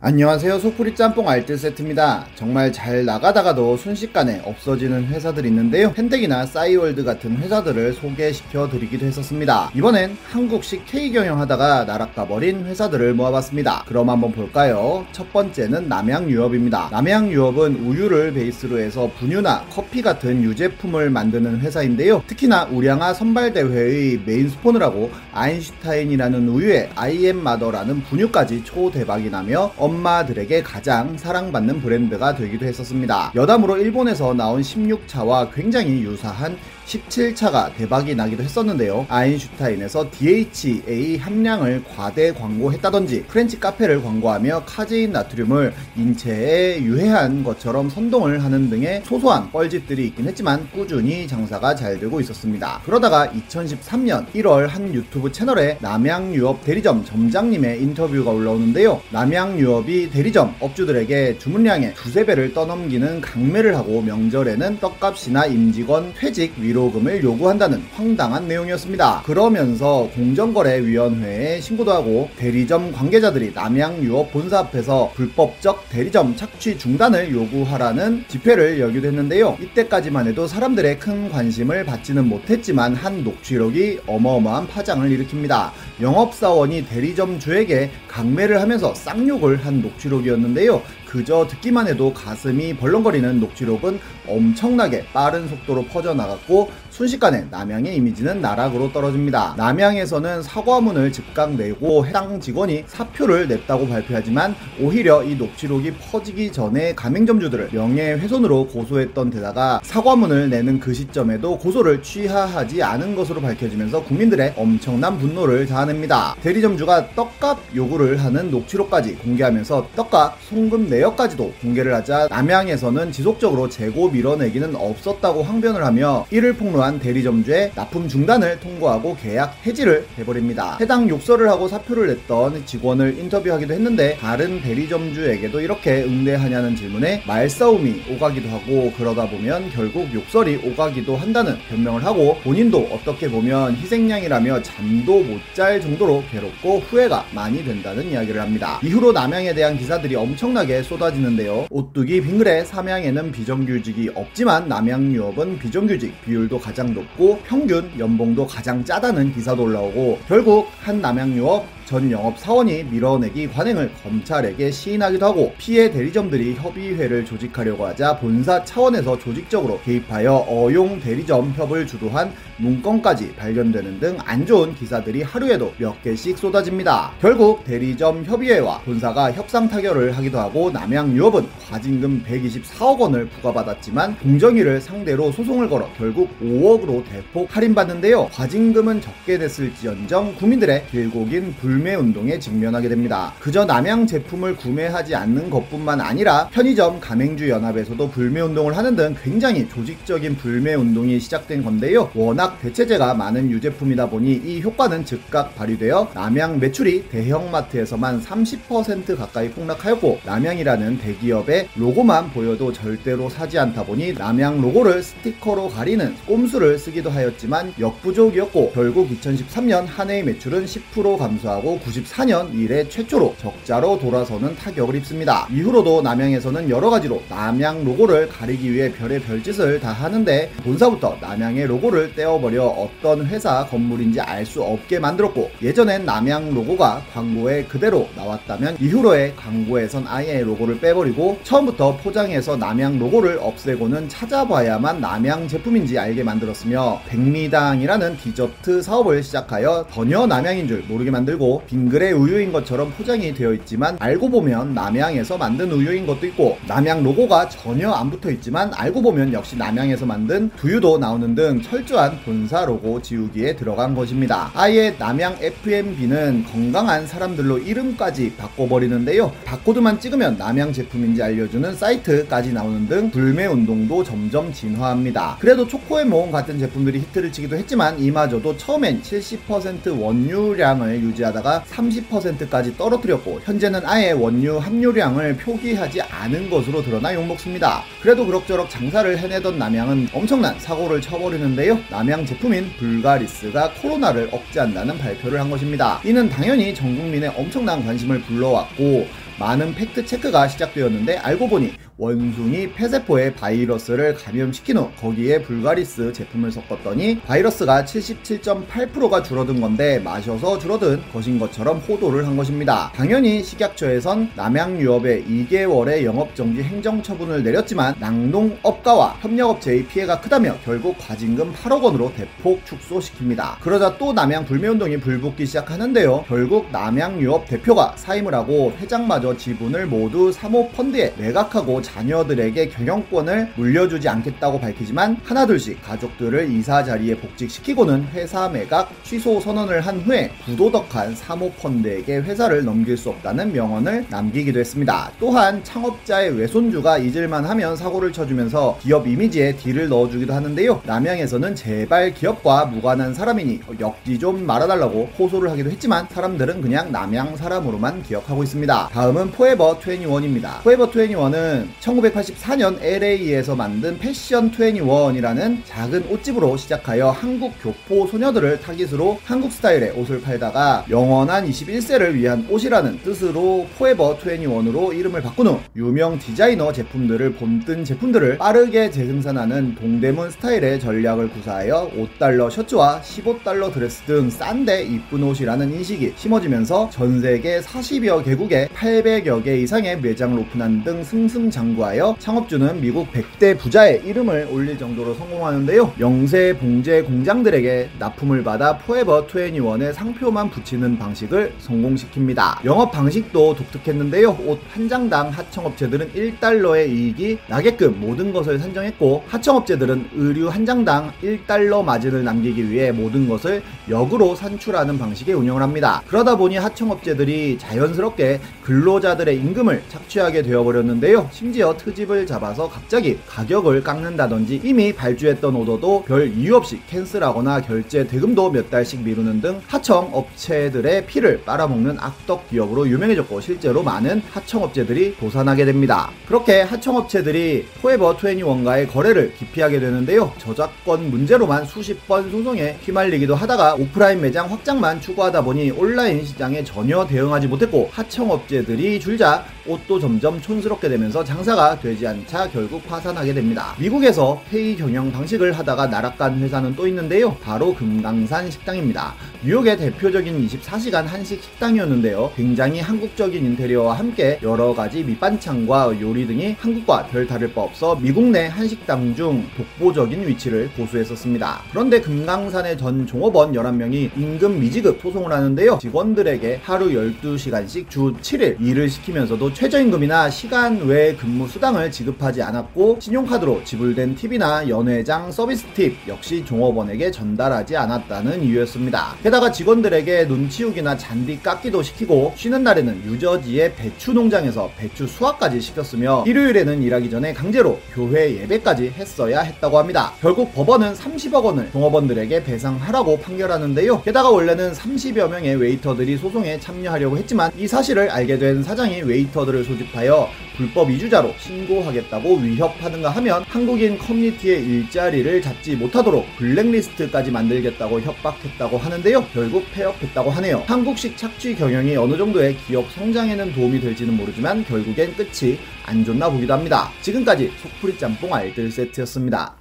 안녕하세요. 속풀이 짬뽕 알뜰 세트입니다. 정말 잘 나가다가도 순식간에 없어지는 회사들이 있는데요. 펜덱이나 싸이월드 같은 회사들을 소개시켜 드리기도 했었습니다. 이번엔 한국식 K경영하다가 나락가버린 회사들을 모아봤습니다. 그럼 한번 볼까요? 첫 번째는 남양유업입니다. 남양유업은 우유를 베이스로 해서 분유나 커피 같은 유제품을 만드는 회사인데요. 특히나 우량아 선발대회의 메인 스폰을 하고 아인슈타인이라는 우유에 아이엠마더라는 분유까지 초대박이 나며 엄마들에게 가장 사랑받는 브랜드가 되기도 했었습니다. 여담으로 일본에서 나온 16차와 굉장히 유사한 17차가 대박이 나기도 했었는데요. 아인슈타인에서 DHA 함량을 과대 광고했다든지 프렌치 카페를 광고하며 카제인 나트륨을 인체에 유해한 것처럼 선동을 하는 등의 소소한 뻘짓들이 있긴 했지만 꾸준히 장사가 잘 되고 있었습니다. 그러다가 2013년 1월 한 유튜브 채널에 남양유업 대리점 점장님의 인터뷰가 올라오는데요. 남양유업이 대리점 업주들에게 주문량의 2~3배를 떠넘기는 강매를 하고 명절에는 떡값이나 임직원 퇴직 위로 금을 요구한다는 황당한 내용이었습니다. 그러면서 공정거래위원회에 신고도 하고 대리점 관계자들이 남양유업 본사 앞에서 불법적 대리점 착취 중단을 요구하라는 집회를 열기도 했는데요. 이때까지만 해도 사람들의 큰 관심을 받지는 못했지만 한 녹취록이 어마어마한 파장을 일으킵니다. 영업사원이 대리점주에게 강매를 하면서 쌍욕을 한 녹취록이었는데요. 그저 듣기만 해도 가슴이 벌렁거리는 녹취록은 엄청나게 빠른 속도로 퍼져나갔고 순식간에 남양의 이미지는 나락으로 떨어집니다. 남양에서는 사과문을 즉각 내고 해당 직원이 사표를 냈다고 발표하지만 오히려 이 녹취록이 퍼지기 전에 가맹점주들을 명예훼손으로 고소했던 데다가 사과문을 내는 그 시점에도 고소를 취하하지 않은 것으로 밝혀지면서 국민들의 엄청난 분노를 자아냅니다. 대리점주가 떡값 요구를 하는 녹취록까지 공개하면서 떡값 송금 내 내역까지도 공개를 하자 남양에서는 지속적으로 재고 밀어내기는 없었다고 항변을 하며 이를 폭로한 대리점주의 납품 중단을 통보하고 계약 해지를 해버립니다. 해당 욕설을 하고 사표를 냈던 직원을 인터뷰하기도 했는데 다른 대리점주에게도 이렇게 응대하냐는 질문에 말싸움이 오가기도 하고 그러다 보면 결국 욕설이 오가기도 한다는 변명을 하고 본인도 어떻게 보면 희생양이라며 잠도 못 잘 정도로 괴롭고 후회가 많이 된다는 이야기를 합니다. 이후로 남양에 대한 기사들이 엄청나게 쏟아지는데요. 오뚜기 빙그레 삼양에는 비정규직이 없지만 남양유업은 비정규직 비율도 가장 높고 평균 연봉도 가장 짜다는 기사도 올라오고 결국 한 남양유업 전 영업사원이 밀어내기 관행을 검찰에게 시인하기도 하고 피해 대리점들이 협의회를 조직하려고 하자 본사 차원에서 조직적으로 개입하여 어용 대리점 협을 주도한 문건까지 발견되는 등 안 좋은 기사들이 하루에도 몇 개씩 쏟아집니다. 결국 대리점 협의회와 본사가 협상 타결을 하기도 하고 남양유업은 과징금 124억 원을 부과받았지만 공정위를 상대로 소송을 걸어 결국 5억으로 대폭 할인받는데요. 과징금은 적게 냈을지언정 국민들의 길고 긴 불매운동에 직면하게 됩니다. 그저 남양 제품을 구매하지 않는 것뿐만 아니라 편의점 가맹주연합에서도 불매운동을 하는 등 굉장히 조직적인 불매운동이 시작된 건데요. 워낙 대체재가 많은 유제품이다 보니 이 효과는 즉각 발휘되어 남양 매출이 대형마트에서만 30% 가까이 폭락하였고 남양이라는 대기업의 로고만 보여도 절대로 사지 않다 보니 남양 로고를 스티커로 가리는 꼼수를 쓰기도 하였지만 역부족이었고 결국 2013년 한 해의 매출은 10% 감소하고 94년 이래 최초로 적자로 돌아서는 타격을 입습니다. 이후로도 남양에서는 여러가지로 남양 로고를 가리기 위해 별의 별짓을 다 하는데 본사부터 남양의 로고를 떼어버려 어떤 회사 건물인지 알 수 없게 만들었고 예전엔 남양 로고가 광고에 그대로 나왔다면 이후로의 광고에선 아예 로고를 빼버리고 처음부터 포장해서 남양 로고를 없애고는 찾아봐야만 남양 제품인지 알게 만들었으며 백미당이라는 디저트 사업을 시작하여 전혀 남양인 줄 모르게 만들고 빙그레 우유인 것처럼 포장이 되어 있지만 알고 보면 남양에서 만든 우유인 것도 있고 남양 로고가 전혀 안 붙어 있지만 알고 보면 역시 남양에서 만든 두유도 나오는 등 철저한 본사 로고 지우기에 들어간 것입니다. 아예 남양 FMB는 건강한 사람들로 이름까지 바꿔버리는데요. 바코드만 찍으면 남양 제품인지 알려주는 사이트까지 나오는 등 불매운동도 점점 진화합니다. 그래도 초코앤모음 같은 제품들이 히트를 치기도 했지만 이마저도 처음엔 70% 원유량을 유지하다 30%까지 떨어뜨렸고 현재는 아예 원유 함유량을 표기하지 않은 것으로 드러나 욕먹습니다. 그래도 그럭저럭 장사를 해내던 남양은 엄청난 사고를 쳐버리는데요. 남양 제품인 불가리스가 코로나를 억제한다는 발표를 한 것입니다. 이는 당연히 전 국민의 엄청난 관심을 불러왔고 많은 팩트체크가 시작되었는데 알고 보니 원숭이 폐세포에 바이러스를 감염시킨 후 거기에 불가리스 제품을 섞었더니 바이러스가 77.8%가 줄어든 건데 마셔서 줄어든 것인 것처럼 호도를 한 것입니다. 당연히 식약처에선 남양유업에 2개월의 영업정지 행정처분을 내렸지만 낙농업가와 협력업체의 피해가 크다며 결국 과징금 8억 원으로 대폭 축소시킵니다. 그러자 또 남양 불매운동이 불붙기 시작하는데요. 결국 남양유업 대표가 사임을 하고 회장마저 지분을 모두 사모펀드에 매각하고 자녀들에게 경영권을 물려주지 않겠다고 밝히지만 하나둘씩 가족들을 이사 자리에 복직시키고는 회사 매각 취소 선언을 한 후에 부도덕한 사모펀드에게 회사를 넘길 수 없다는 명언을 남기기도 했습니다. 또한 창업자의 외손주가 잊을만하면 사고를 쳐주면서 기업 이미지에 딜을 넣어주기도 하는데요. 남양에서는 제발 기업과 무관한 사람이니 역지 좀 말아달라고 호소를 하기도 했지만 사람들은 그냥 남양 사람으로만 기억하고 있습니다. 다음은 포에버 21입니다. 포에버 21은 1984년 LA에서 만든 패션 21이라는 작은 옷집으로 시작하여 한국 교포 소녀들을 타깃으로 한국 스타일의 옷을 팔다가 영원한 21세를 위한 옷이라는 뜻으로 포에버 21으로 이름을 바꾼 후 유명 디자이너 제품들을 본뜬 제품들을 빠르게 재생산하는 동대문 스타일의 전략을 구사하여 $5 셔츠와 $15 드레스 등 싼데 이쁜 옷이라는 인식이 심어지면서 전세계 40여 개국에 800여 개 이상의 매장을 오픈한 등 승승장구하여 창업주는 미국 100대 부자의 이름을 올릴 정도로 성공하는데요. 영세 봉제 공장들에게 납품을 받아 포에버 21의 상표만 붙이는 방식을 성공시킵니다. 영업 방식도 독특했는데요. 옷 한 장당 하청업체들은 $1의 이익이 나게끔 모든 것을 산정했고 하청업체들은 의류 한 장당 $1 마진을 남기기 위해 모든 것을 역으로 산출하는 방식의 운영을 합니다. 그러다 보니 하청업체들이 자연스럽게 근로자들의 임금을 착취하게 되어버렸는데요. 심지어 트집을 잡아서 갑자기 가격을 깎는다든지 이미 발주했던 오더도 별 이유 없이 캔슬하거나 결제 대금도 몇 달씩 미루는 등 하청업체들의 피를 빨아먹는 악덕 기업으로 유명해졌고 실제로 많은 하청업체들이 도산하게 됩니다. 그렇게 하청업체들이 포에버 21과의 거래를 기피하게 되는데요. 저작권 문제로만 수십 번 소송에 휘말리기도 하다가 오프라인 매장 확장만 추구하다 보니 온라인 시장에 전혀 대응하지 못했고 하청업체들이 줄자 옷도 점점 촌스럽게 되면서 장사가 되지 않자 결국 파산하게 됩니다. 미국에서 페이 경영 방식을 하다가 나락간 회사는 또 있는데요. 바로 금강산 식당입니다. 뉴욕의 대표적인 24시간 한식 식당이었는데요. 굉장히 한국적인 인테리어와 함께 여러가지 밑반찬과 요리 등이 한국과 별 다를 바 없어 미국 내 한식당 중 독보적인 위치를 고수했었습니다. 그런데 금강산의 전 종업원 11명이 임금 미지급 소송을 하는데요. 직원들에게 하루 12시간씩 주 7일 일을 시키면서도 최저임금이나 시간 외 근무 수당을 지급하지 않았고 신용카드로 지불된 팁이나 연회장 서비스 팁 역시 종업원에게 전달하지 않았다는 이유였습니다. 게다가 직원들에게 눈치우기나 잔디 깎기도 시키고 쉬는 날에는 유저지의 배추 농장에서 배추 수확까지 시켰으며 일요일에는 일하기 전에 강제로 교회 예배까지 했어야 했다고 합니다. 결국 법원은 30억 원을 종업원들에게 배상하라고 판결하는데요. 게다가 원래는 30여 명의 웨이터들이 소송에 참여하려고 했지만 이 사실을 알게 된 사장이 웨이터 를 소집하여 불법 이주자로 신고하겠다고 위협하는가 하면 한국인 커뮤니티의 일자리를 잡지 못하도록 블랙리스트까지 만들겠다고 협박했다고 하는데요. 결국 폐업했다고 하네요. 한국식 착취 경영이 어느 정도의 기업 성장에는 도움이 될지는 모르지만 결국엔 끝이 안 좋나 보기도 합니다. 지금까지 속풀이 짬뽕 알뜰 세트였습니다.